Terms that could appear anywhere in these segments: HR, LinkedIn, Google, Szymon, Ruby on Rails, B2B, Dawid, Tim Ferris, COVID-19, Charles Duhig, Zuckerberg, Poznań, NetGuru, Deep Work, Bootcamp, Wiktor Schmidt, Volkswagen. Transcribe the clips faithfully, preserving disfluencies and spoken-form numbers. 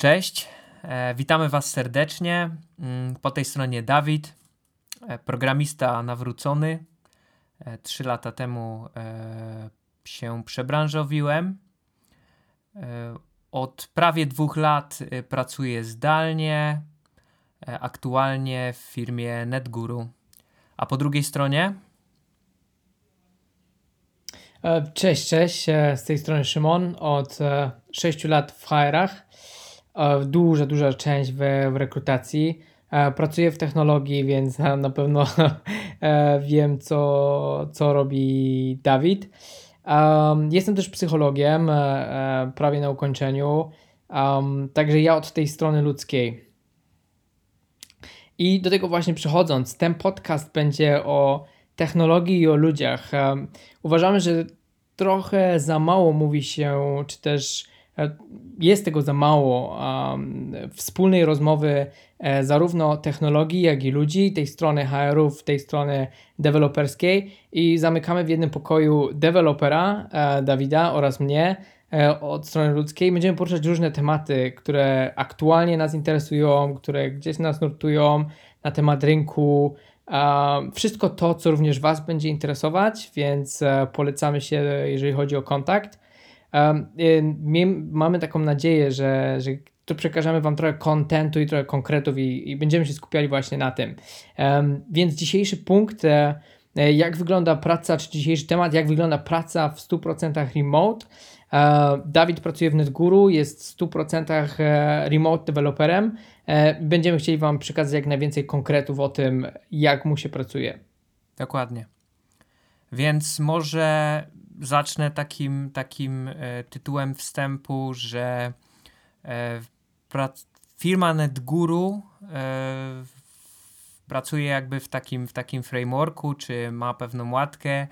Cześć, witamy Was serdecznie. Po tej stronie Dawid, programista nawrócony. Trzy lata temu się przebranżowiłem. Od prawie dwóch lat pracuję zdalnie, aktualnie w firmie NetGuru. A po drugiej stronie? Cześć, cześć. Z tej strony Szymon. Od sześciu lat w H R-ach. Duża, duża część w, w rekrutacji. Pracuję w technologii, więc na pewno wiem, co, co robi Dawid. Jestem też psychologiem, prawie na ukończeniu. Także ja od tej strony ludzkiej. I do tego właśnie przechodząc, ten podcast będzie o technologii i o ludziach. Uważamy, że trochę za mało mówi się, czy też jest tego za mało um, wspólnej rozmowy e, zarówno technologii, jak i ludzi, tej strony H R-ów, tej strony deweloperskiej, i zamykamy w jednym pokoju dewelopera e, Dawida oraz mnie e, od strony ludzkiej. Będziemy poruszać różne tematy, które aktualnie nas interesują, które gdzieś nas nurtują na temat rynku. E, wszystko to, co również Was będzie interesować, więc e, polecamy się, jeżeli chodzi o kontakt. Um, mamy taką nadzieję, że, że tu przekażemy Wam trochę kontentu i trochę konkretów i, i będziemy się skupiali właśnie na tym. Um, więc dzisiejszy punkt, e, jak wygląda praca, czy dzisiejszy temat, jak wygląda praca w stu procentach remote. E, Dawid pracuje w NetGuru, jest w stu procentach remote developerem. E, będziemy chcieli Wam przekazać jak najwięcej konkretów o tym, jak mu się pracuje. Dokładnie. Więc może zacznę takim, takim e, tytułem wstępu, że e, prac, firma NetGuru e, pracuje jakby w takim, w takim frameworku, czy ma pewną łatkę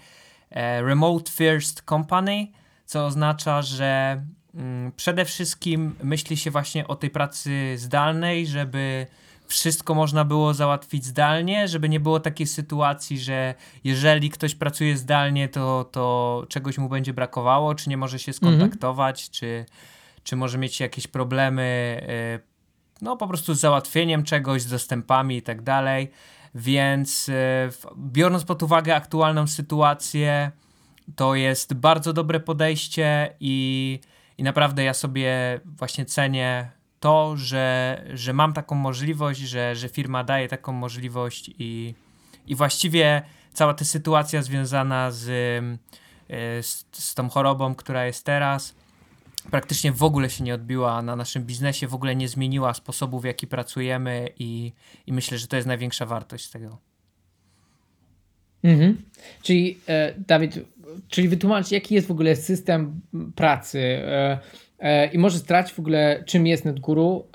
e, Remote First Company, co oznacza, że mm, przede wszystkim myśli się właśnie o tej pracy zdalnej, żeby wszystko można było załatwić zdalnie, żeby nie było takiej sytuacji, że jeżeli ktoś pracuje zdalnie, to, to czegoś mu będzie brakowało, czy nie może się skontaktować, mm-hmm. czy, czy może mieć jakieś problemy yy, no po prostu z załatwieniem czegoś, z dostępami i tak dalej. Więc yy, biorąc pod uwagę aktualną sytuację, to jest bardzo dobre podejście i, i naprawdę ja sobie właśnie cenię to, że, że mam taką możliwość, że, że firma daje taką możliwość i, i właściwie cała ta sytuacja związana z, z, z tą chorobą, która jest teraz, praktycznie w ogóle się nie odbiła na naszym biznesie, w ogóle nie zmieniła sposobu, w jaki pracujemy, i, i myślę, że to jest największa wartość tego. Mhm. Czyli e, Dawid, czyli wytłumacz, jaki jest w ogóle system pracy, e, i może strać w ogóle, czym jest NetGuru.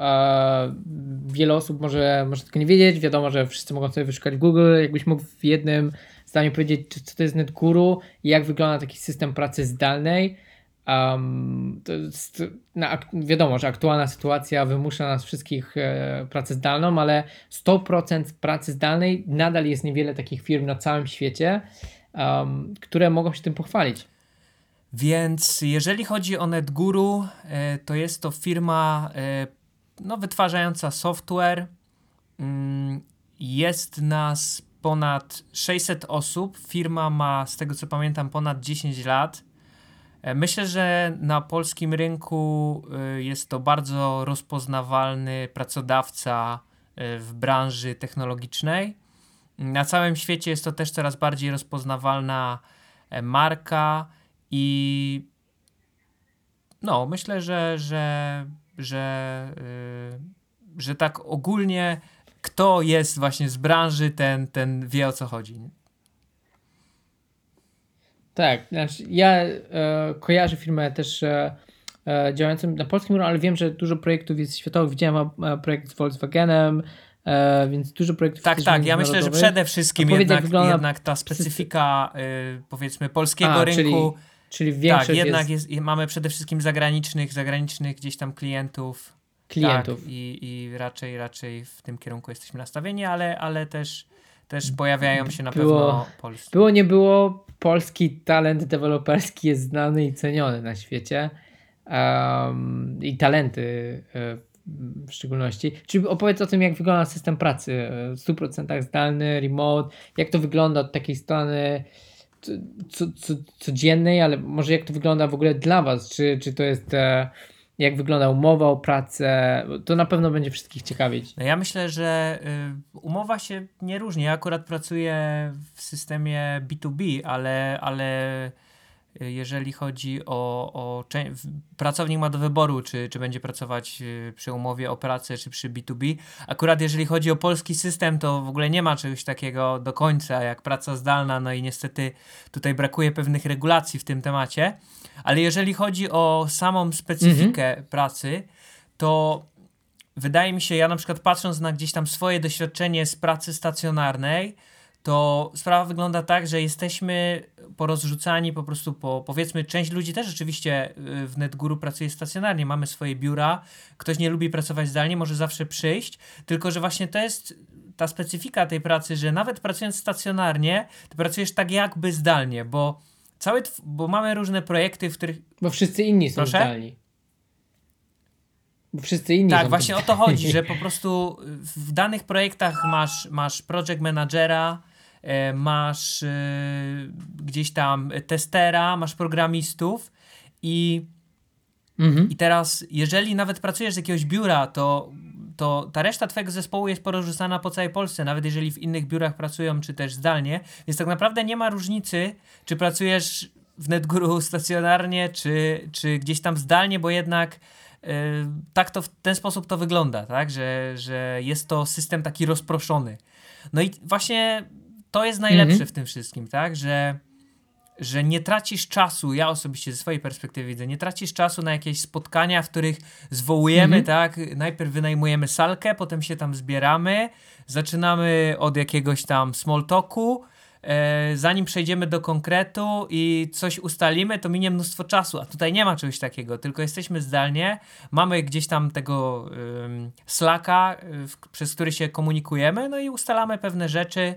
Wiele osób może, może tego nie wiedzieć. Wiadomo, że wszyscy mogą sobie wyszukać Google. Jakbyś mógł w jednym zdaniu powiedzieć, co to jest NetGuru i jak wygląda taki system pracy zdalnej. Um, to jest, no, wiadomo, że aktualna sytuacja wymusza nas wszystkich e, pracę zdalną, ale sto procent pracy zdalnej nadal jest niewiele takich firm na całym świecie, um, które mogą się tym pochwalić. Więc jeżeli chodzi o NetGuru, to jest to firma no, wytwarzająca software. Jest nas ponad sześćset osób. Firma ma, z tego co pamiętam, ponad dziesięć lat. Myślę, że na polskim rynku jest to bardzo rozpoznawalny pracodawca w branży technologicznej. Na całym świecie jest to też coraz bardziej rozpoznawalna marka. I no, myślę, że, że, że, yy, że tak ogólnie kto jest właśnie z branży, ten, ten wie, o co chodzi. Nie? Tak, znaczy ja y, kojarzę firmę też y, y, działającą na polskim rynku, ale wiem, że dużo projektów jest światowych. Widziałem projekt z Volkswagenem, y, więc dużo projektów. Tak, tak, ja myślę, że przede wszystkim jednak, jednak ta specyfika y, powiedzmy polskiego A, rynku. Czyli... Czyli większość tak, jednak jest... Jest, mamy przede wszystkim zagranicznych, zagranicznych gdzieś tam klientów. Klientów. Tak, i, i raczej, raczej w tym kierunku jesteśmy nastawieni, ale, ale też, też pojawiają się na było, pewno polscy. Było, nie było, polski talent deweloperski jest znany i ceniony na świecie. Um, I talenty w szczególności. Czyli opowiedz o tym, jak wygląda system pracy w stu procentach zdalny, remote, jak to wygląda od takiej strony co, co, codziennej, ale może jak to wygląda w ogóle dla Was, czy, czy to jest... Jak wygląda umowa o pracę? To na pewno będzie wszystkich ciekawić. No ja myślę, że y, umowa się nie różni. Ja akurat pracuję w systemie B dwa B, ale, ale jeżeli chodzi o... o cze- pracownik ma do wyboru, czy, czy będzie pracować przy umowie o pracę, czy przy B dwa B. Akurat jeżeli chodzi o polski system, to w ogóle nie ma czegoś takiego do końca, jak praca zdalna. No i niestety tutaj brakuje pewnych regulacji w tym temacie. Ale jeżeli chodzi o samą specyfikę mm-hmm. pracy, to wydaje mi się, ja na przykład patrząc na gdzieś tam swoje doświadczenie z pracy stacjonarnej, to sprawa wygląda tak, że jesteśmy porozrzucani po prostu po, powiedzmy, część ludzi też rzeczywiście w NetGuru pracuje stacjonarnie, mamy swoje biura, ktoś nie lubi pracować zdalnie, może zawsze przyjść, tylko że właśnie to jest ta specyfika tej pracy, że nawet pracując stacjonarnie, ty pracujesz tak jakby zdalnie, bo Cały tw- bo mamy różne projekty, w których... Bo wszyscy inni są Proszę? zdalni. Bo wszyscy inni Tak, są właśnie zdalni. O to chodzi, że po prostu w danych projektach masz, masz project managera, masz gdzieś tam testera, masz programistów i, mhm. i teraz jeżeli nawet pracujesz z jakiegoś biura, to, to ta reszta twojego zespołu jest porozrzucana po całej Polsce, nawet jeżeli w innych biurach pracują, czy też zdalnie, więc tak naprawdę nie ma różnicy, czy pracujesz w NetGuru stacjonarnie, czy, czy gdzieś tam zdalnie, bo jednak yy, tak to w ten sposób to wygląda, tak, że, że jest to system taki rozproszony. No i właśnie to jest najlepsze mhm. w tym wszystkim, tak, że że nie tracisz czasu, ja osobiście ze swojej perspektywy widzę, nie tracisz czasu na jakieś spotkania, w których zwołujemy, mm-hmm. tak, najpierw wynajmujemy salkę, potem się tam zbieramy, zaczynamy od jakiegoś tam small talku, e, zanim przejdziemy do konkretu i coś ustalimy, to minie mnóstwo czasu, a tutaj nie ma czegoś takiego, tylko jesteśmy zdalnie, mamy gdzieś tam tego ym, slacka, w, przez który się komunikujemy, no i ustalamy pewne rzeczy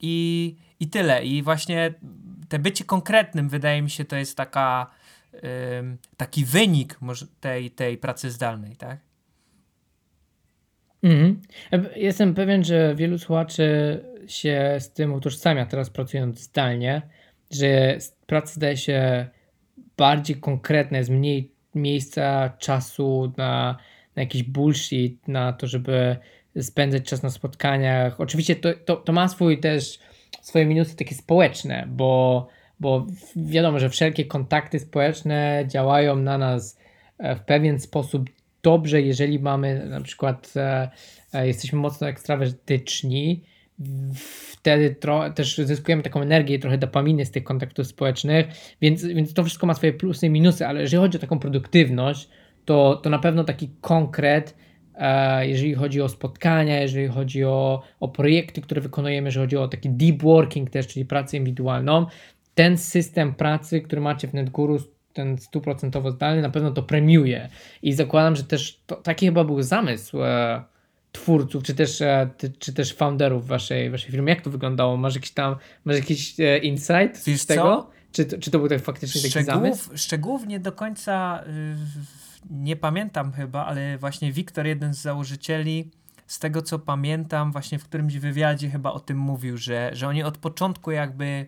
i, i tyle, i właśnie te bycie konkretnym, wydaje mi się, to jest taka, yy, taki wynik może tej, tej pracy zdalnej, tak? Mhm. Jestem pewien, że wielu słuchaczy się z tym utożsamia teraz pracując zdalnie, że praca staje się bardziej konkretna, jest mniej miejsca, czasu na, na jakiś bullshit, na to, żeby spędzać czas na spotkaniach. Oczywiście to, to, to ma swój też swoje minusy takie społeczne, bo, bo wiadomo, że wszelkie kontakty społeczne działają na nas w pewien sposób dobrze, jeżeli mamy na przykład jesteśmy mocno ekstrawertyczni, wtedy tro- też zyskujemy taką energię, trochę dopaminy z tych kontaktów społecznych, więc, więc to wszystko ma swoje plusy i minusy, ale jeżeli chodzi o taką produktywność, to, to na pewno taki konkret, jeżeli chodzi o spotkania, jeżeli chodzi o, o projekty, które wykonujemy, jeżeli chodzi o taki deep working też, czyli pracę indywidualną, ten system pracy, który macie w NetGuru, ten stuprocentowo zdalny, na pewno to premiuje i zakładam, że też to, taki chyba był zamysł e, twórców, czy też, e, ty, czy też founderów waszej, waszej firmy. Jak to wyglądało? Masz jakiś tam, masz jakiś e, insight z tego? Co? Czy to, czy to był tak faktycznie taki Szczegółów, zamysł? Szczegółów nie do końca... Yy... Nie pamiętam chyba, ale właśnie Wiktor, jeden z założycieli, z tego co pamiętam, właśnie w którymś wywiadzie chyba o tym mówił, że, że oni od początku jakby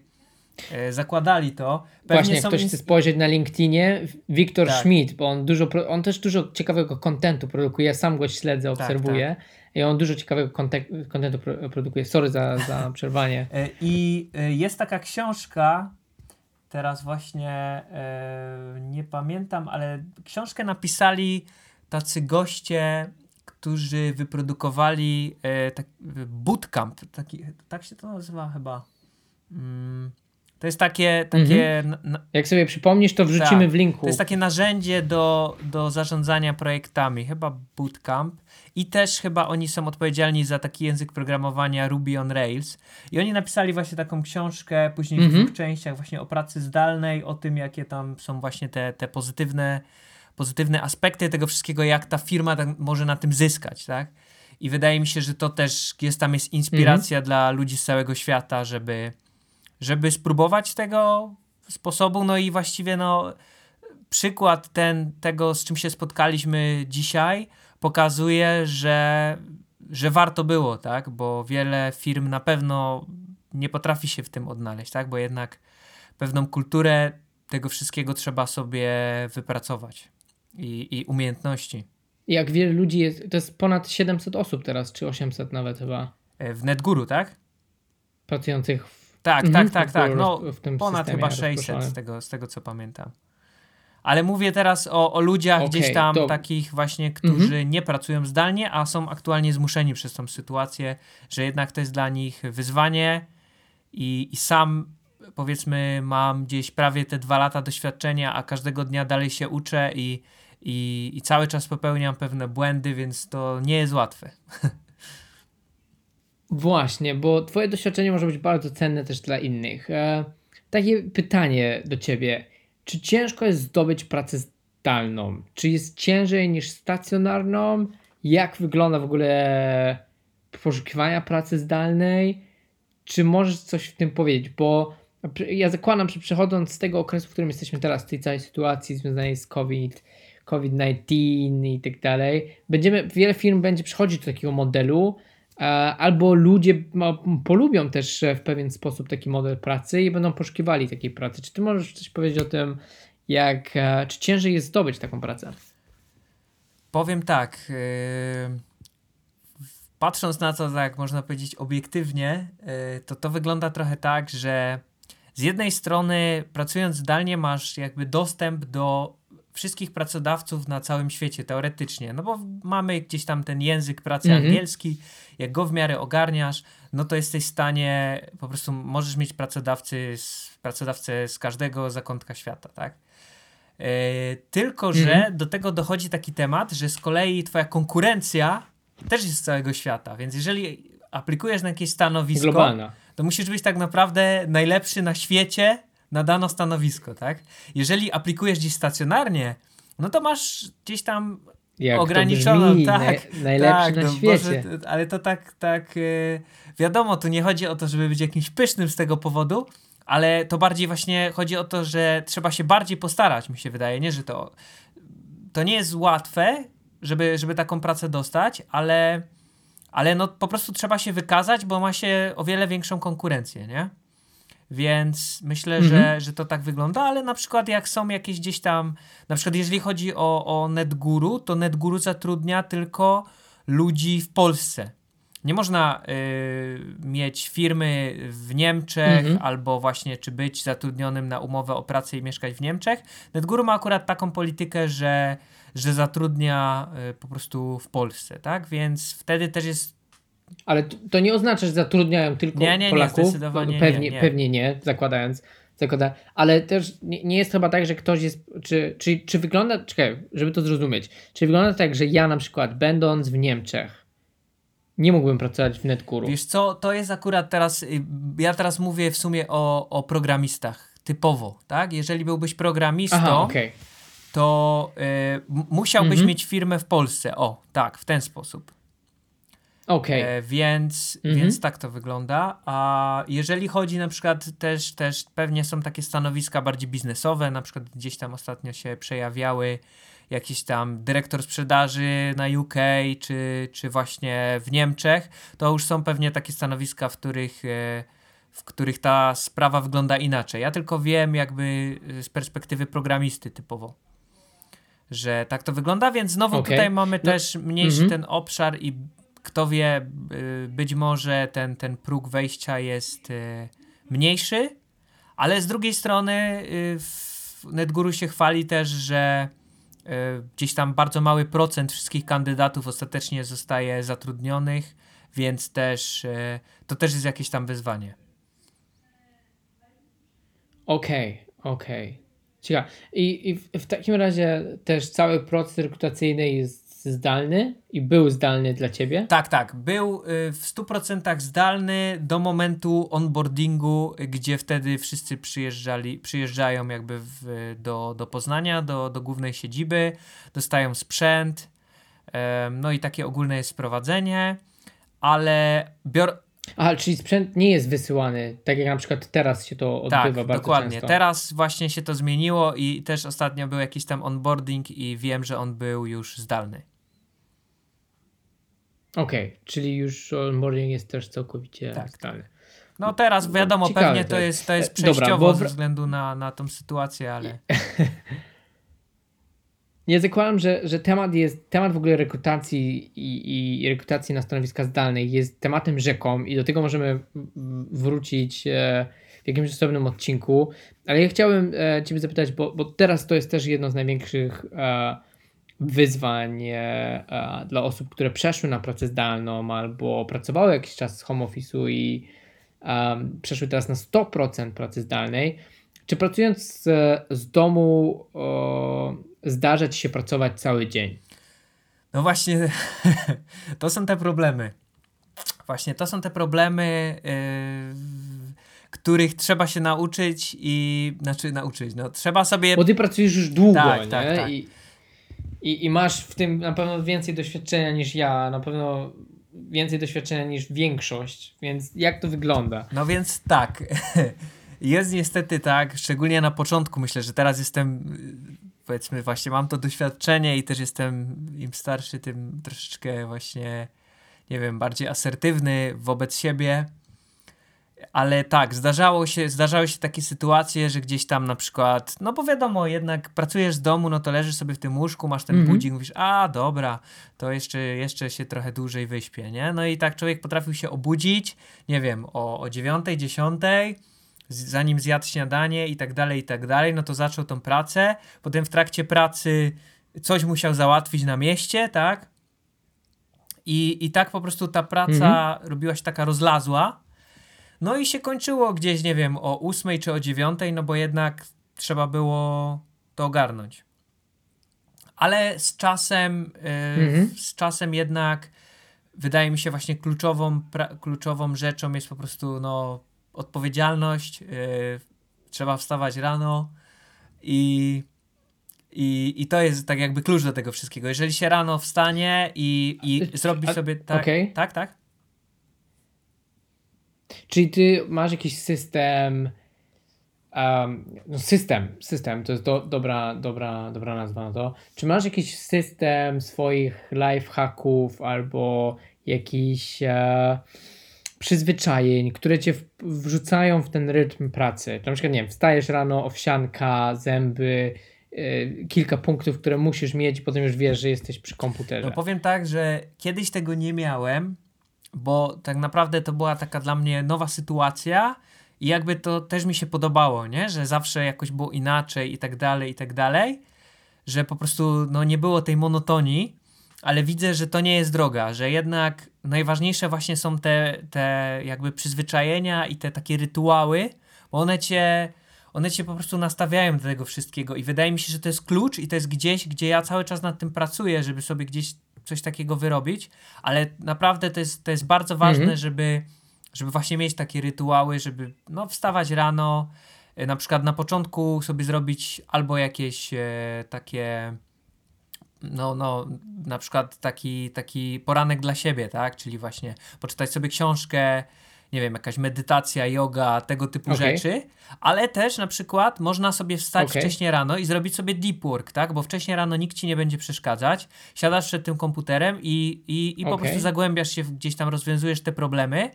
e, zakładali to. Pewnie właśnie, jak ktoś ins- chce spojrzeć na LinkedInie, Wiktor tak. Schmidt, bo on, dużo, on też dużo ciekawego kontentu produkuje, ja sam go śledzę, obserwuję tak, tak. i on dużo ciekawego kontek- kontentu pro- produkuje. Sorry za, za przerwanie. e, I e, jest taka książka, teraz właśnie yy, nie pamiętam, ale książkę napisali tacy goście, którzy wyprodukowali yy, tak, Bootcamp. Taki, tak się to nazywa chyba. Mm, to jest takie... takie mhm. na, Jak sobie przypomnisz, to wrzucimy tak, w linku. To jest takie narzędzie do, do zarządzania projektami. Chyba Bootcamp. I też chyba oni są odpowiedzialni za taki język programowania Ruby on Rails. I oni napisali właśnie taką książkę, później w mm-hmm. dwóch częściach właśnie o pracy zdalnej, o tym, jakie tam są właśnie te, te pozytywne, pozytywne aspekty tego wszystkiego, jak ta firma tak może na tym zyskać, tak? I wydaje mi się, że to też jest, tam jest inspiracja mm-hmm. dla ludzi z całego świata, żeby, żeby spróbować tego sposobu. No i właściwie no, przykład ten, tego, z czym się spotkaliśmy dzisiaj, pokazuje, że, że warto było, tak? Bo wiele firm na pewno nie potrafi się w tym odnaleźć, tak? Bo jednak pewną kulturę tego wszystkiego trzeba sobie wypracować i, i umiejętności. Jak wiele ludzi jest, to jest ponad siedemset osób teraz, czy osiemset nawet chyba. W NetGuru, tak? Pracujących w... Tak, mhm, tak, tak, tak. No, w tym ponad chyba sześćset z tego, z tego, co pamiętam. Ale mówię teraz o, o ludziach okay, gdzieś tam to... takich właśnie, którzy mhm. nie pracują zdalnie, a są aktualnie zmuszeni przez tą sytuację, że jednak to jest dla nich wyzwanie i, i sam powiedzmy mam gdzieś prawie te dwa lata doświadczenia, a każdego dnia dalej się uczę i, i, i cały czas popełniam pewne błędy, więc to nie jest łatwe. Właśnie, bo twoje doświadczenie może być bardzo cenne też dla innych. E, takie pytanie do ciebie. Czy ciężko jest zdobyć pracę zdalną? Czy jest ciężej niż stacjonarną? Jak wygląda w ogóle poszukiwania pracy zdalnej? Czy możesz coś w tym powiedzieć? Bo ja zakładam, że przechodząc z tego okresu, w którym jesteśmy teraz, z tej całej sytuacji związanej z COVID, COVID dziewiętnaście i tak dalej, będziemy, wiele firm będzie przechodzić do takiego modelu, albo ludzie polubią też w pewien sposób taki model pracy i będą poszukiwali takiej pracy. Czy ty możesz coś powiedzieć o tym, jak, czy ciężej jest zdobyć taką pracę? Powiem tak, patrząc na to, tak można powiedzieć obiektywnie, to to wygląda trochę tak, że z jednej strony pracując zdalnie masz jakby dostęp do wszystkich pracodawców na całym świecie teoretycznie, no bo mamy gdzieś tam ten język pracy mm-hmm. angielski, jak go w miarę ogarniasz, no to jesteś w stanie, po prostu możesz mieć pracodawcy z, pracodawcę z każdego zakątka świata, tak? Yy, tylko, mm-hmm. że do tego dochodzi taki temat, że z kolei twoja konkurencja też jest z całego świata, więc jeżeli aplikujesz na jakieś stanowisko, globalna, to musisz być tak naprawdę najlepszy na świecie na dane stanowisko, tak? Jeżeli aplikujesz gdzieś stacjonarnie, no to masz gdzieś tam jak ograniczoną, brzmi, tak, na, najlepszy tak, na no, świecie. Boże, ale to tak, tak yy, wiadomo, tu nie chodzi o to, żeby być jakimś pysznym z tego powodu, ale to bardziej właśnie chodzi o to, że trzeba się bardziej postarać, mi się wydaje, nie, że to, to nie jest łatwe, żeby, żeby taką pracę dostać, ale, ale no po prostu trzeba się wykazać, bo ma się o wiele większą konkurencję, nie? Więc myślę, mm-hmm. że, że to tak wygląda, ale na przykład jak są jakieś gdzieś tam, na przykład jeżeli chodzi o, o NetGuru, to NetGuru zatrudnia tylko ludzi w Polsce. Nie można y, mieć firmy w Niemczech mm-hmm. albo właśnie czy być zatrudnionym na umowę o pracę i mieszkać w Niemczech. NetGuru ma akurat taką politykę, że, że zatrudnia y, po prostu w Polsce, tak? Więc wtedy też jest... Ale to nie oznacza, że zatrudniają tylko nie, nie, Polaków. Nie, zdecydowanie pewnie, nie, nie. Pewnie nie, zakładając. Zakłada, ale też nie, nie jest chyba tak, że ktoś jest... Czy, czy, czy wygląda... Czekaj, żeby to zrozumieć. Czy wygląda tak, że ja na przykład będąc w Niemczech nie mógłbym pracować w NetGuru? Wiesz co, to jest akurat teraz... Ja teraz mówię w sumie o, o programistach typowo, tak? Jeżeli byłbyś programistą... Aha, okay. To y, musiałbyś mhm. mieć firmę w Polsce. O, tak, w ten sposób. Okay. E, więc, mm-hmm. więc tak to wygląda. A jeżeli chodzi na przykład też, też pewnie są takie stanowiska bardziej biznesowe, na przykład gdzieś tam ostatnio się przejawiały jakiś tam dyrektor sprzedaży na U K czy, czy właśnie w Niemczech, to już są pewnie takie stanowiska, w których, w których ta sprawa wygląda inaczej. Ja tylko wiem jakby z perspektywy programisty typowo, że tak to wygląda, więc znowu okay. tutaj mamy no, też mniejszy mm-hmm. ten obszar i kto wie, być może ten, ten próg wejścia jest mniejszy, ale z drugiej strony NetGuru się chwali też, że gdzieś tam bardzo mały procent wszystkich kandydatów ostatecznie zostaje zatrudnionych, więc też to też jest jakieś tam wyzwanie. Okej, okay, okej. Okay. Ciekawe. I, i w, w takim razie też cały proces rekrutacyjny jest zdalny i był zdalny dla ciebie? Tak, tak. Był w stu procentach zdalny do momentu onboardingu, gdzie wtedy wszyscy przyjeżdżali, przyjeżdżają jakby w, do, do Poznania, do, do głównej siedziby, dostają sprzęt, no i takie ogólne jest sprowadzenie, ale bior... Aha, czyli sprzęt nie jest wysyłany, tak jak na przykład teraz się to odbywa tak, bardzo dokładnie. Często. Tak, dokładnie. Teraz właśnie się to zmieniło i też ostatnio był jakiś tam onboarding i wiem, że on był już zdalny. Okej, okay, czyli już onboarding jest też całkowicie tak. stany. No teraz wiadomo, ciekawe, pewnie to jest, to jest przejściowo Dobra, bo... ze względu na, na tą sytuację, ale... Nie zakładam, że, że temat jest, temat w ogóle rekrutacji i, i rekrutacji na stanowiska zdalne jest tematem rzeką i do tego możemy wrócić w jakimś osobnym odcinku, ale ja chciałbym Ciebie zapytać, bo, bo teraz to jest też jedno z największych wyzwań dla osób, które przeszły na pracę zdalną albo pracowały jakiś czas z home office'u i przeszły teraz na sto procent pracy zdalnej. Czy pracując z, z domu o, zdarza Ci się pracować cały dzień? No właśnie, to są te problemy. Właśnie to są te problemy, yy, których trzeba się nauczyć i... Znaczy nauczyć, no trzeba sobie... Bo Ty pracujesz już długo, tak, nie? Tak, tak. I, i, I masz w tym na pewno więcej doświadczenia niż ja, na pewno... więcej doświadczenia niż większość, więc jak to wygląda? No więc tak, jest niestety tak, szczególnie na początku, myślę, że teraz jestem, powiedzmy właśnie mam to doświadczenie i też jestem im starszy, tym troszeczkę właśnie, nie wiem, bardziej asertywny wobec siebie, ale tak, zdarzało się, zdarzały się takie sytuacje, że gdzieś tam na przykład, no bo wiadomo, jednak pracujesz z domu, no to leżysz sobie w tym łóżku, masz ten mm-hmm. budzik, mówisz, a dobra, to jeszcze, jeszcze się trochę dłużej wyśpię, nie? No i tak człowiek potrafił się obudzić, nie wiem, o, o dziewiątej, dziesiątej, zanim zjadł śniadanie i tak dalej, i tak dalej, no to zaczął tą pracę, potem w trakcie pracy coś musiał załatwić na mieście, tak? I, i tak po prostu ta praca mm-hmm. robiła się taka rozlazła. No i się kończyło gdzieś, nie wiem, o ósmej czy o dziewiątej, no bo jednak trzeba było to ogarnąć. Ale z czasem, yy, mhm. z czasem jednak wydaje mi się właśnie kluczową, pra- kluczową rzeczą jest po prostu no, odpowiedzialność. Yy, trzeba wstawać rano i, i, i to jest tak jakby klucz do tego wszystkiego. Jeżeli się rano wstanie i, i zrobi sobie tak, okay. tak, tak. Czyli ty masz jakiś system, um, no system, system, to jest do, dobra, dobra, dobra nazwa na to. Czy masz jakiś system swoich lifehacków albo jakichś e, przyzwyczajeń, które cię w, wrzucają w ten rytm pracy? Na przykład, nie wiem, wstajesz rano, owsianka, zęby, e, kilka punktów, które musisz mieć, potem już wiesz, że jesteś przy komputerze. No powiem tak, że kiedyś tego nie miałem. Bo tak naprawdę to była taka dla mnie nowa sytuacja i jakby to też mi się podobało, nie? Że zawsze jakoś było inaczej i tak dalej, i tak dalej, że po prostu no, nie było tej monotonii, ale widzę, że to nie jest droga, że jednak najważniejsze właśnie są te, te jakby przyzwyczajenia i te takie rytuały, bo one cię, one cię po prostu nastawiają do tego wszystkiego i wydaje mi się, że to jest klucz i to jest gdzieś, gdzie ja cały czas nad tym pracuję, żeby sobie gdzieś coś takiego wyrobić, ale naprawdę to jest, to jest bardzo ważne, mm-hmm. żeby, żeby właśnie mieć takie rytuały, żeby no, wstawać rano, na przykład na początku sobie zrobić albo jakieś e, takie no, no, na przykład taki, taki poranek dla siebie, tak, czyli właśnie poczytać sobie książkę, nie wiem, jakaś medytacja, yoga, tego typu okay. rzeczy, ale też na przykład można sobie wstać okay. wcześniej rano i zrobić sobie deep work, tak? Bo wcześniej rano nikt ci nie będzie przeszkadzać, siadasz przed tym komputerem i, i, i po okay. prostu zagłębiasz się, gdzieś tam rozwiązujesz te problemy,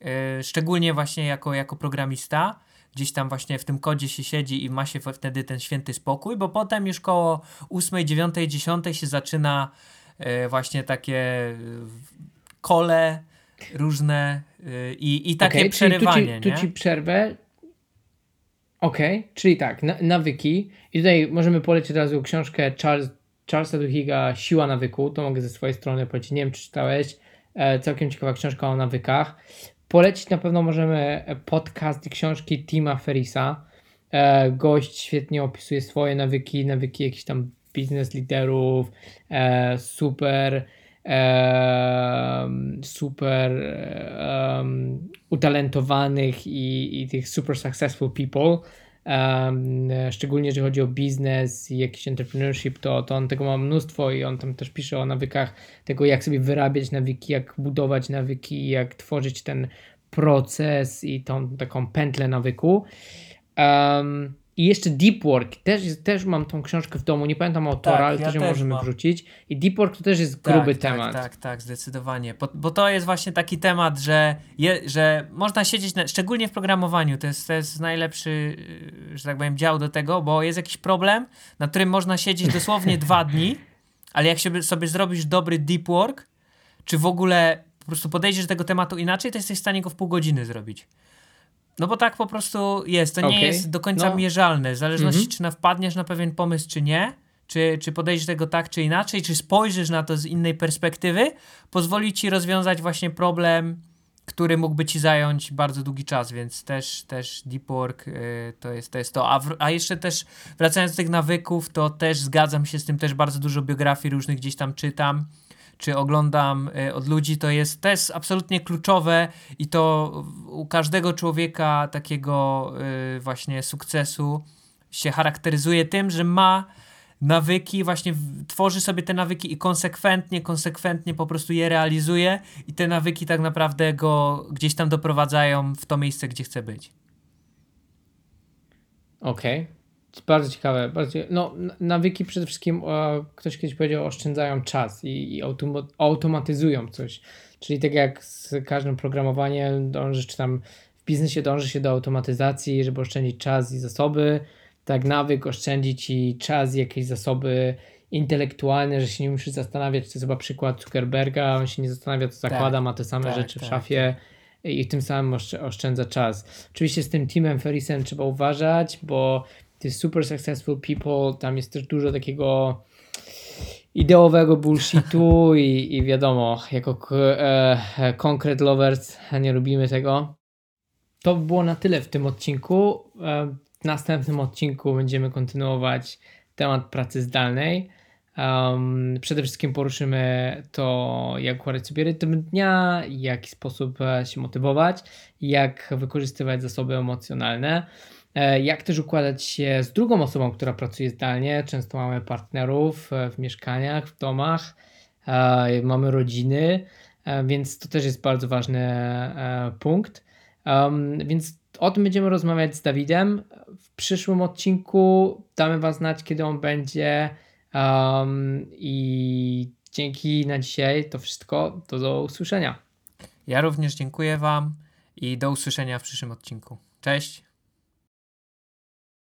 yy, szczególnie właśnie jako, jako programista, gdzieś tam właśnie w tym kodzie się siedzi i ma się wtedy ten święty spokój, bo potem już koło ósmej, dziewiątej, dziesiątej się zaczyna yy, właśnie takie kole, różne yy, i, i takie okay, przerywanie. Tu ci, tu ci przerwę. Okej, okay, czyli tak, na, nawyki. I tutaj możemy polecić od razu książkę Charles, Charlesa Duhiga Siła nawyku. To mogę ze swojej strony polecić. Nie wiem, czy czytałeś. E, całkiem ciekawa książka o nawykach. Polecić na pewno możemy podcast i książki Tima Ferrisa. E, gość świetnie opisuje swoje nawyki, nawyki jakichś tam biznes liderów. E, super... Um, super um, utalentowanych i, i tych super successful people, um, szczególnie jeżeli chodzi o biznes i jakiś entrepreneurship, to, to on tego ma mnóstwo i on tam też pisze o nawykach tego, jak sobie wyrabiać nawyki, jak budować nawyki, jak tworzyć ten proces i tą taką pętlę nawyku. Um, I jeszcze Deep Work, też, też mam tą książkę w domu, nie pamiętam autora, tak, ale ja też ją też możemy mam. wrzucić. I Deep Work to też jest tak, gruby tak, temat. Tak, tak, tak, zdecydowanie. Bo, bo to jest właśnie taki temat, że, je, że można siedzieć, na, szczególnie w programowaniu, to jest, to jest najlepszy, że tak powiem, dział do tego, bo jest jakiś problem, na którym można siedzieć dosłownie dwa dni, ale jak sobie, sobie zrobisz dobry Deep Work, czy w ogóle po prostu podejdziesz do tego tematu inaczej, to jesteś w stanie go w pół godziny zrobić. No bo tak po prostu jest. To okay. nie jest do końca no. mierzalne. W zależności, mm-hmm. czy na wpadniesz na pewien pomysł, czy nie, czy, czy podejdziesz do tego tak, czy inaczej, czy spojrzysz na to z innej perspektywy, pozwoli ci rozwiązać właśnie problem, który mógłby ci zająć bardzo długi czas, więc też, też deep work yy, to jest to. Jest to. A, w, a jeszcze też wracając do tych nawyków, to też zgadzam się z tym, też bardzo dużo biografii różnych gdzieś tam czytam, czy oglądam od ludzi, to jest, to jest absolutnie kluczowe i to u każdego człowieka takiego właśnie sukcesu się charakteryzuje tym, że ma nawyki, właśnie tworzy sobie te nawyki i konsekwentnie, konsekwentnie po prostu je realizuje i te nawyki tak naprawdę go gdzieś tam doprowadzają w to miejsce, gdzie chce być. Okej. Okay. Bardzo ciekawe. Bardzo, no, nawyki przede wszystkim, o, ktoś kiedyś powiedział, oszczędzają czas i, i automa- automatyzują coś. Czyli tak jak z każdym programowaniem dąży, czy tam w biznesie dąży się do automatyzacji, żeby oszczędzić czas i zasoby, tak nawyk oszczędzi ci czas i jakieś zasoby intelektualne, że się nie musisz zastanawiać. To jest chyba przykład Zuckerberga, on się nie zastanawia, co zakłada, tak, ma te same tak, rzeczy tak. w szafie. I tym samym oszczędza czas. Oczywiście z tym Timem Ferrisem trzeba uważać, bo The Super Successful People, tam jest też dużo takiego ideowego bullshitu i, i wiadomo, jako k- e, concrete lovers nie lubimy tego. To było na tyle w tym odcinku. E, w następnym odcinku będziemy kontynuować temat pracy zdalnej. Um, przede wszystkim poruszymy to, jak układać sobie rytm dnia, w jaki sposób się motywować, jak wykorzystywać zasoby emocjonalne, jak też układać się z drugą osobą, która pracuje zdalnie. Często mamy partnerów w mieszkaniach, w domach, mamy rodziny, więc to też jest bardzo ważny punkt. Więc o tym będziemy rozmawiać z Dawidem. W przyszłym odcinku damy Wam znać, kiedy on będzie. I dzięki na dzisiaj. To wszystko. To do usłyszenia. Ja również dziękuję Wam i do usłyszenia w przyszłym odcinku. Cześć!